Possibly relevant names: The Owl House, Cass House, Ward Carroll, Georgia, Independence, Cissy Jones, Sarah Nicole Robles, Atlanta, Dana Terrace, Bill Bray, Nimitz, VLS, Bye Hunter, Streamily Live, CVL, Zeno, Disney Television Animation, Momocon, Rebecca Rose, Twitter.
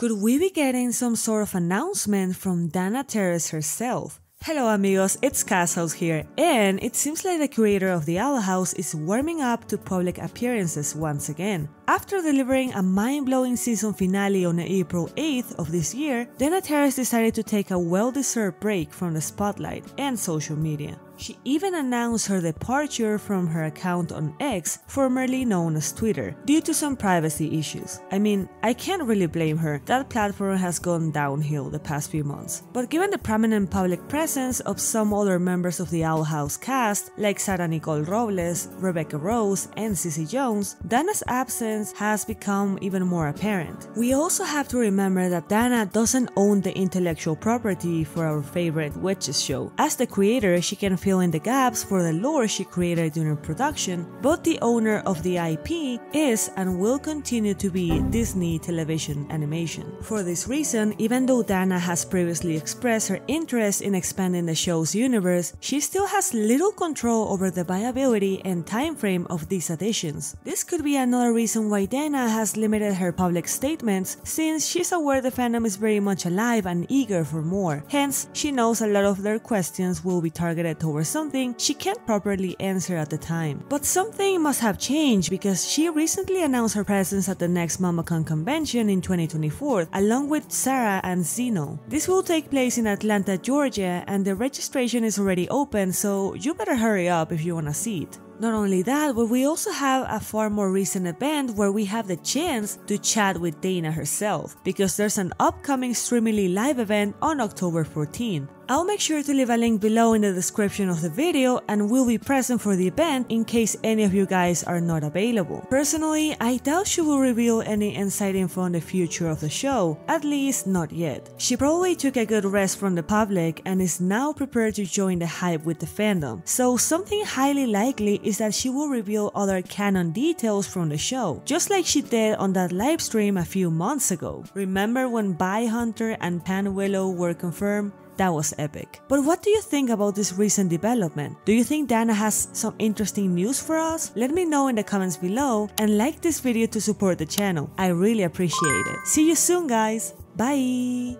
Could we be getting some sort of announcement from Dana Terrace herself? Hello amigos, it's Cass House here, and it seems like the creator of The Owl House is warming up to public appearances once again. After delivering a mind-blowing season finale on April 8th of this year, Dana Terrace decided to take a well-deserved break from the spotlight and social media. She even announced her departure from her account on X, formerly known as Twitter, due to some privacy issues. I mean, I can't really blame her, that platform has gone downhill the past few months. But given the prominent public presence of some other members of the Owl House cast, like Sarah Nicole Robles, Rebecca Rose, and Cissy Jones, Dana's absence has become even more apparent. We also have to remember that Dana doesn't own the intellectual property for our favorite witches show. As the creator, she can fill in the gaps for the lore she created during production, but the owner of the IP is and will continue to be Disney Television Animation. For this reason, even though Dana has previously expressed her interest in expanding the show's universe, she still has little control over the viability and timeframe of these additions. This could be another reason why Dana has limited her public statements, since she's aware the fandom is very much alive and eager for more. Hence, she knows a lot of their questions will be targeted towards something she can't properly answer at the time. But something must have changed, because she recently announced her presence at the next Momocon convention in 2024, along with Sarah and Zeno. This will take place in Atlanta, Georgia, and the registration is already open, so you better hurry up if you wanna see it. Not only that, but we also have a far more recent event where we have the chance to chat with Dana herself, because there's an upcoming Streamily Live event on October 14th. I'll make sure to leave a link below in the description of the video, and will be present for the event in case any of you guys are not available. Personally, I doubt she will reveal any inside info on the future of the show, at least not yet. She probably took a good rest from the public and is now prepared to join the hype with the fandom, so something highly likely is that she will reveal other canon details from the show, just like she did on that live stream a few months ago. Remember when Bye Hunter and Pan Willow were confirmed? That was epic. But what do you think about this recent development? Do you think Dana has some interesting news for us? Let me know in the comments below, and like this video to support the channel. I really appreciate it. See you soon guys, bye!